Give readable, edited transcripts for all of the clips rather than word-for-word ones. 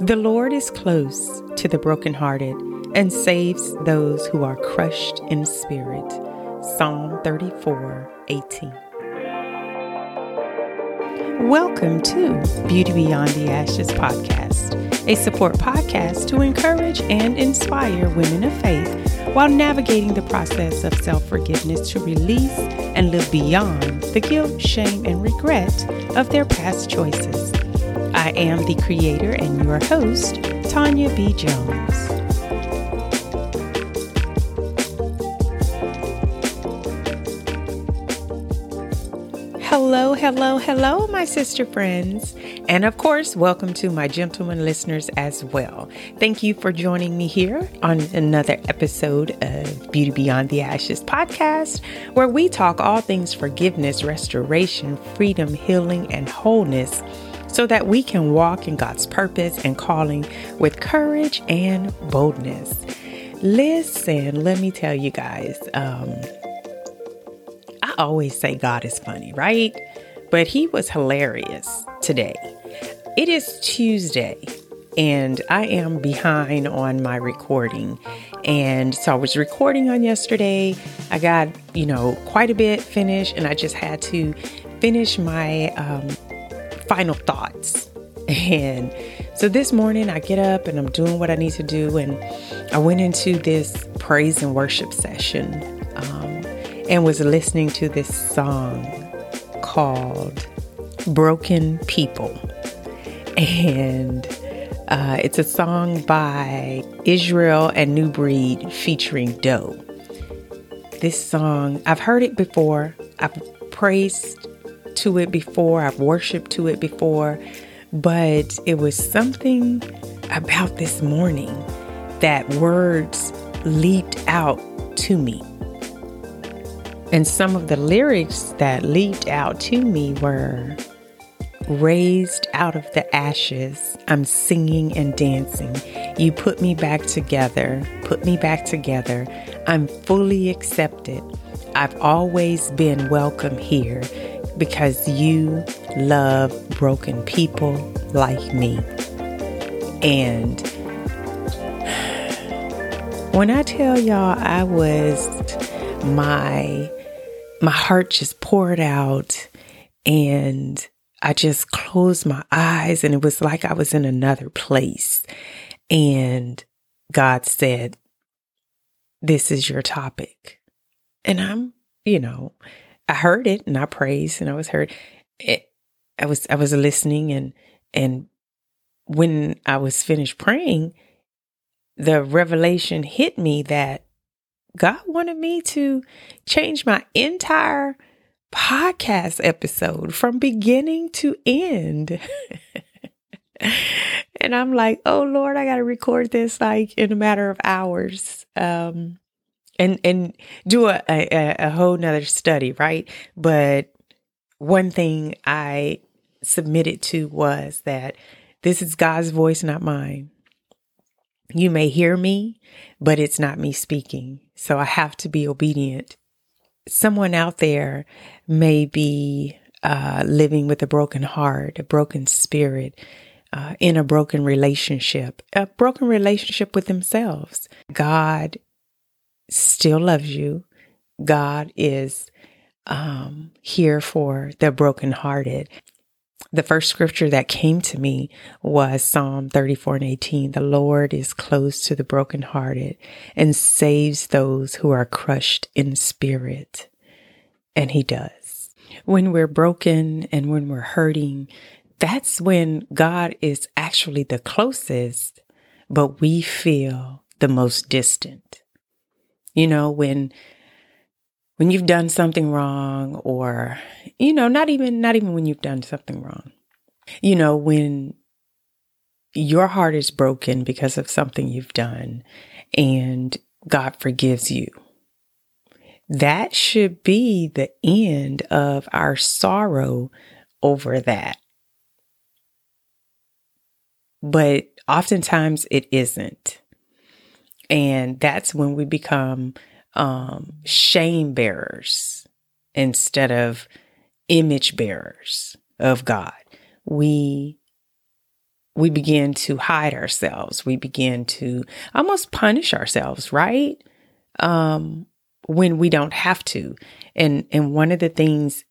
The Lord is close to the brokenhearted and saves those who are crushed in spirit. Psalm 34:18. Welcome to Beauty Beyond the Ashes podcast, a support podcast to encourage and inspire women of faith while navigating the process of self-forgiveness to release and live beyond the guilt, shame, and regret of their past choices. I am the creator and your host, Tonya B. Jones. Hello, my sister friends. And of course, welcome to my gentlemen listeners as well. Thank you for joining me here on another episode of Beauty Beyond the Ashes podcast, where we talk all things forgiveness, restoration, freedom, healing, and wholeness, so that we can walk in God's purpose and calling with courage and boldness. Listen, let me tell you guys, I always say God is funny, right? But he was hilarious today. It is Tuesday and I am behind on my recording. And so I was recording on yesterday. I got, quite a bit finished, and I just had to finish my final thoughts. And so this morning I get up and I'm doing what I need to do. And I went into this praise and worship session, and was listening to this song called Broken People. And it's a song by Israel and New Breed featuring Doe. This song, I've heard it before. I've praised to it before. I've worshiped to it before. But it was something about this morning that words leaped out to me. And some of the lyrics that leaped out to me were, raised out of the ashes, I'm singing and dancing. You put me back together, I'm fully accepted. I've always been welcome here because you love broken people like me. And when I tell y'all, I was, my heart just poured out, and I just closed my eyes, and it was like I was in another place. And God said, this is your topic. And I'm, I heard it and I praised and I was heard. I was listening, and when I was finished praying, the revelation hit me that God wanted me to change my entire podcast episode from beginning to end. And I'm like, oh Lord, I got to record this like in a matter of hours, and do a whole nother study, right? But one thing I submitted to was that this is God's voice, not mine. You may hear me, but it's not me speaking. So I have to be obedient. Someone out there may be living with a broken heart, a broken spirit, in a broken relationship with themselves. God still loves you. God is here for the brokenhearted. The first scripture that came to me was Psalm 34:18. The Lord is close to the brokenhearted and saves those who are crushed in spirit. And he does. When we're broken and when we're hurting, that's when God is actually the closest, but we feel the most distant. When you've done something wrong, or, not even when you've done something wrong, when your heart is broken because of something you've done and God forgives you, that should be the end of our sorrow over that. But oftentimes it isn't. And that's when we become shame bearers instead of image bearers of God. We we begin to hide ourselves. We begin to almost punish ourselves, right? When we don't have to. And one of the things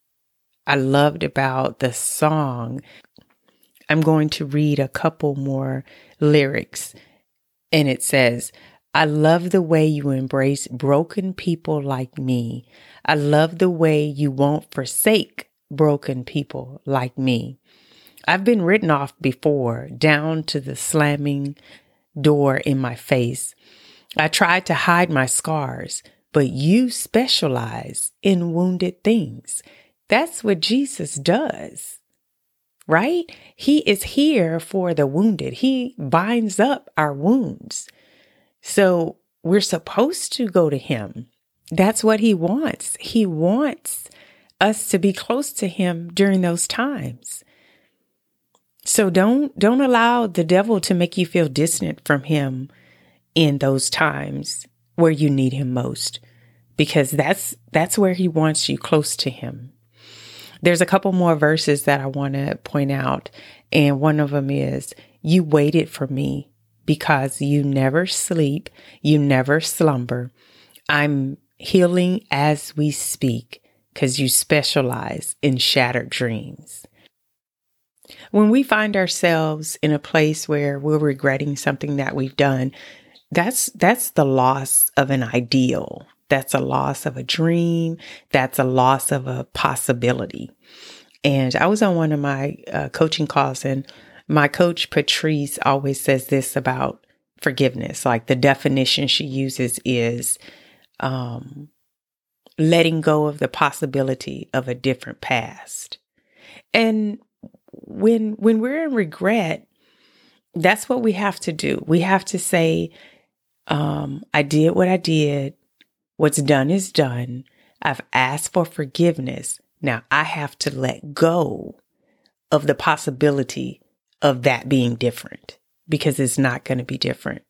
I loved about the song, I'm going to read a couple more lyrics. And it says, I love the way you embrace broken people like me. I love the way you won't forsake broken people like me. I've been written off before, down to the slamming door in my face. I tried to hide my scars, but you specialize in wounded things. That's what Jesus does, right? He is here for the wounded. He binds up our wounds. So we're supposed to go to him. That's what he wants. He wants us to be close to him during those times. So don't allow the devil to make you feel distant from him in those times where you need him most, because that's where he wants you, close to him. There's a couple more verses that I want to point out, and one of them is, you waited for me because you never sleep, you never slumber. I'm healing as we speak because you specialize in shattered dreams. When we find ourselves in a place where we're regretting something that we've done, that's the loss of an ideal. That's a loss of a dream. That's a loss of a possibility. And I was on one of my coaching calls, and my coach, Patrice, always says this about forgiveness. Like, the definition she uses is letting go of the possibility of a different past. And when we're in regret, that's what we have to do. We have to say, I did what I did. What's done is done. I've asked for forgiveness. Now I have to let go of the possibility of that being different, because it's not going to be different.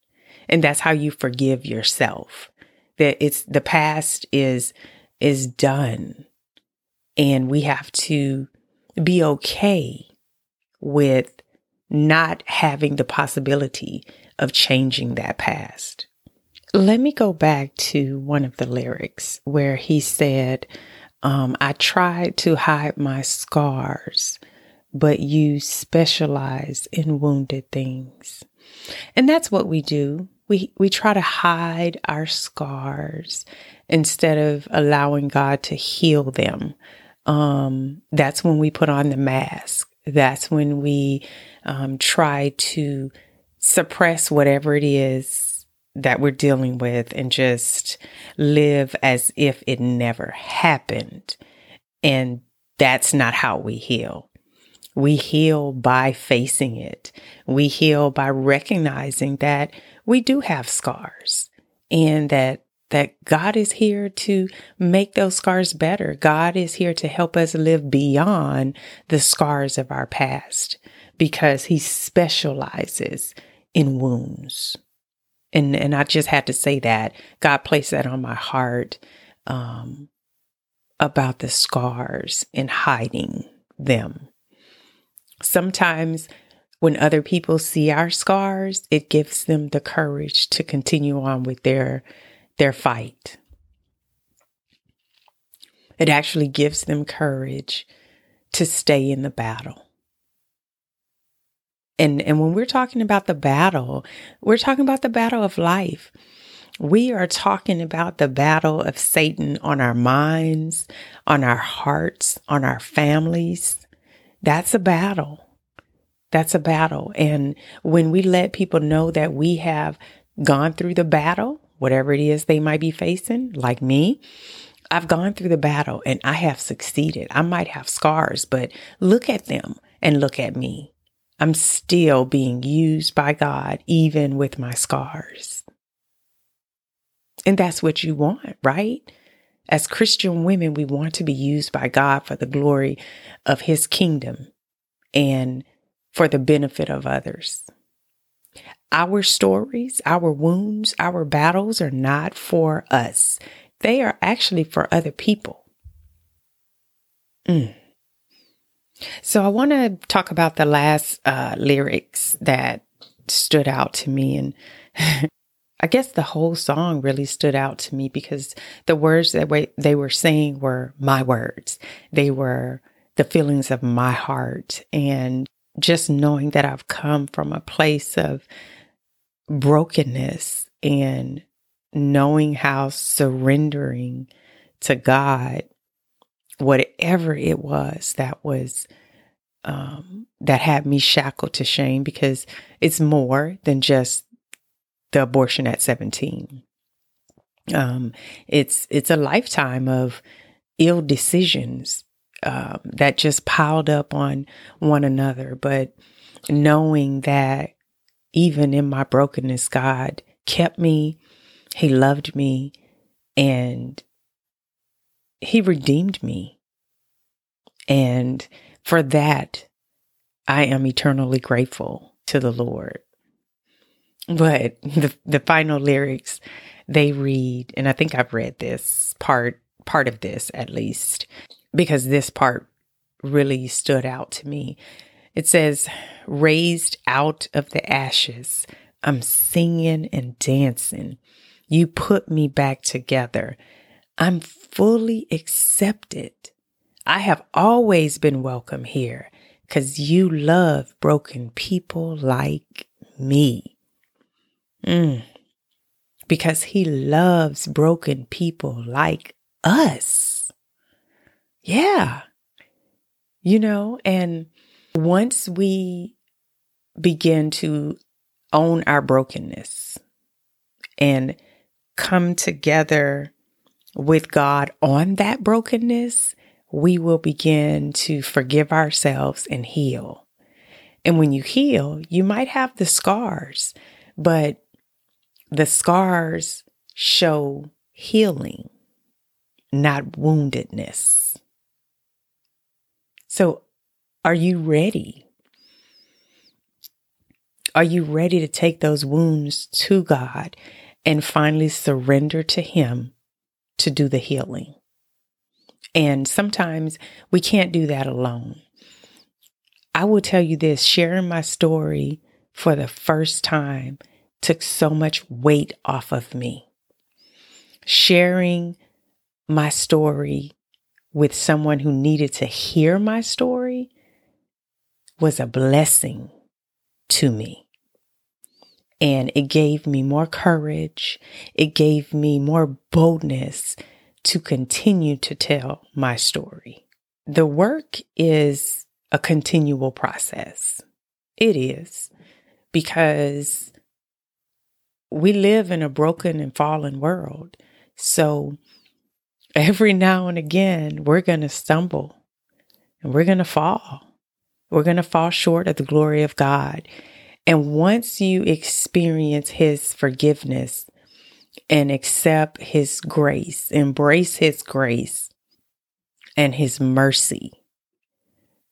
And that's how you forgive yourself. That it's, the past is done, and we have to be okay with not having the possibility of changing that past. Let me go back to one of the lyrics where he said, I tried to hide my scars, but you specialize in wounded things. And that's what we do. We try to hide our scars instead of allowing God to heal them. That's when we put on the mask. That's when we try to suppress whatever it is that we're dealing with and just live as if it never happened. And that's not how we heal. We heal by facing it. We heal by recognizing that we do have scars, and that God is here to make those scars better. God is here to help us live beyond the scars of our past, because he specializes in wounds. And I just had to say that. God placed that on my heart about the scars and hiding them. Sometimes when other people see our scars, it gives them the courage to continue on with their fight. It actually gives them courage to stay in the battle. And when we're talking about the battle, we're talking about the battle of life. We are talking about the battle of Satan on our minds, on our hearts, on our families. That's a battle. That's a battle. And when we let people know that we have gone through the battle, whatever it is they might be facing, like me, I've gone through the battle and I have succeeded. I might have scars, but look at them and look at me. I'm still being used by God, even with my scars. And that's what you want, right? As Christian women, we want to be used by God for the glory of his kingdom and for the benefit of others. Our stories, our wounds, our battles are not for us. They are actually for other people. So I want to talk about the last lyrics that stood out to me. And I guess the whole song really stood out to me because the words that they were saying were my words. They were the feelings of my heart. And just knowing that I've come from a place of brokenness and knowing how surrendering to God, whatever it was, that had me shackled to shame, because it's more than just the abortion at 17. It's a lifetime of ill decisions that just piled up on one another. But knowing that even in my brokenness, God kept me, He loved me, and He redeemed me. And for that, I am eternally grateful to the Lord. But the final lyrics, they read, and I think I've read this part of this at least, because this part really stood out to me. It says, raised out of the ashes, I'm singing and dancing. You put me back together. I'm fully accepted. I have always been welcome here because you love broken people like me. Because He loves broken people like us. Yeah. You know, and once we begin to own our brokenness and come together with God on that brokenness, we will begin to forgive ourselves and heal. And when you heal, you might have the scars, but the scars show healing, not woundedness. So, are you ready? Are you ready to take those wounds to God and finally surrender to Him to do the healing? And sometimes we can't do that alone. I will tell you this, sharing my story for the first time took so much weight off of me. Sharing my story with someone who needed to hear my story was a blessing to me. And it gave me more courage. It gave me more boldness to continue to tell my story. The work is a continual process. It is, because we live in a broken and fallen world. So every now and again, we're going to stumble and we're going to fall. We're going to fall short of the glory of God. And once you experience His forgiveness and accept His grace, embrace His grace and His mercy,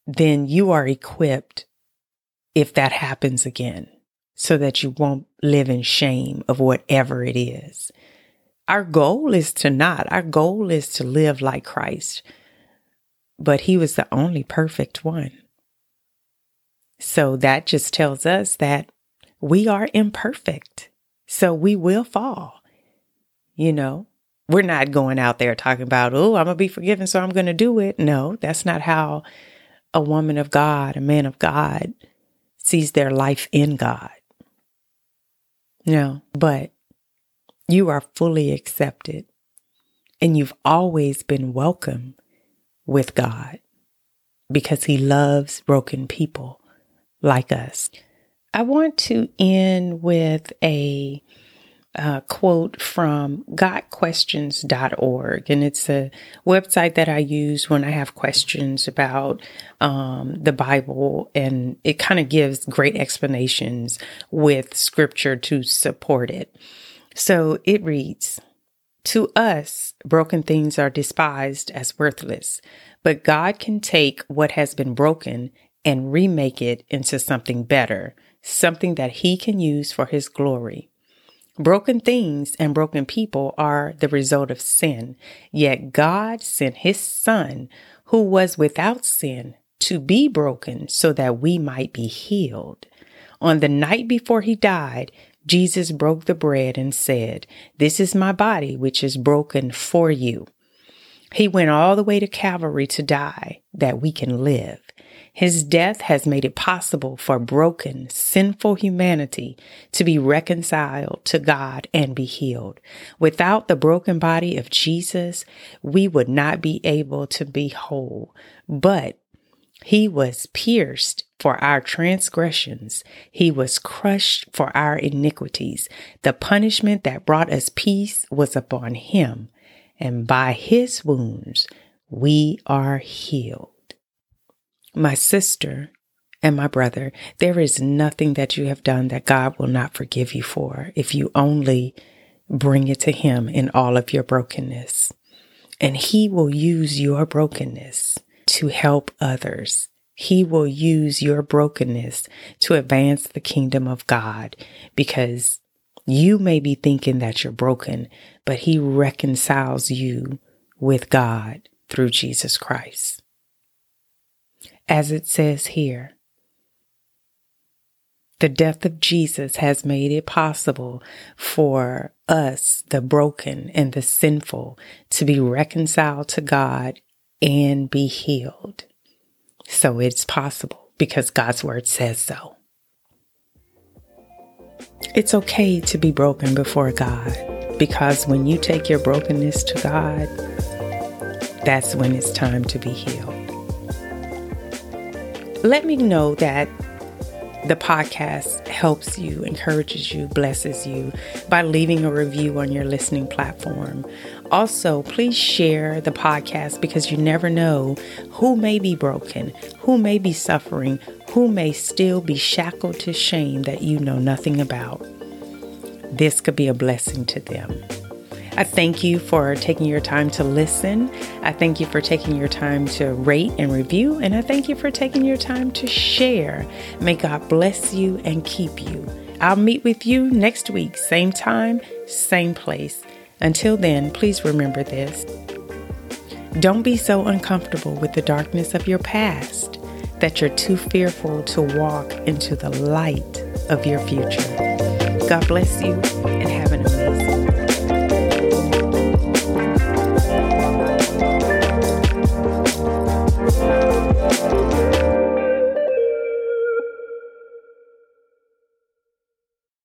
then you are equipped if that happens again, so that you won't live in shame of whatever it is. Our goal is to not. Our goal is to live like Christ. But He was the only perfect one. So that just tells us that we are imperfect. So we will fall. You know, we're not going out there talking about, oh, I'm going to be forgiven, so I'm going to do it. No, that's not how a woman of God, a man of God sees their life in God. No, but you are fully accepted and you've always been welcome with God because He loves broken people like us. I want to end with a quote from gotquestions.org. And it's a website that I use when I have questions about the Bible. And it kind of gives great explanations with scripture to support it. So it reads, to us, broken things are despised as worthless, but God can take what has been broken and remake it into something better, something that He can use for His glory. Broken things and broken people are the result of sin, yet God sent His Son, who was without sin, to be broken so that we might be healed. On the night before he died, Jesus broke the bread and said, "This is my body, which is broken for you." He went all the way to Calvary to die that we can live. His death has made it possible for broken, sinful humanity to be reconciled to God and be healed. Without the broken body of Jesus, we would not be able to be whole. But he was pierced for our transgressions. He was crushed for our iniquities. The punishment that brought us peace was upon him, and by his wounds we are healed. My sister and my brother, there is nothing that you have done that God will not forgive you for if you only bring it to him in all of your brokenness. And he will use your brokenness to help others. He will use your brokenness to advance the kingdom of God, because you may be thinking that you're broken, but he reconciles you with God through Jesus Christ. As it says here, the death of Jesus has made it possible for us, the broken and the sinful, to be reconciled to God and be healed. So it's possible because God's word says so. It's okay to be broken before God, because when you take your brokenness to God, that's when it's time to be healed. Let me know that the podcast helps you, encourages you, blesses you by leaving a review on your listening platform. Also, please share the podcast, because you never know who may be broken, who may be suffering, who may still be shackled to shame that you know nothing about. This could be a blessing to them. I thank you for taking your time to listen. I thank you for taking your time to rate and review. And I thank you for taking your time to share. May God bless you and keep you. I'll meet with you next week, same time, same place. Until then, please remember this. Don't be so uncomfortable with the darkness of your past that you're too fearful to walk into the light of your future. God bless you.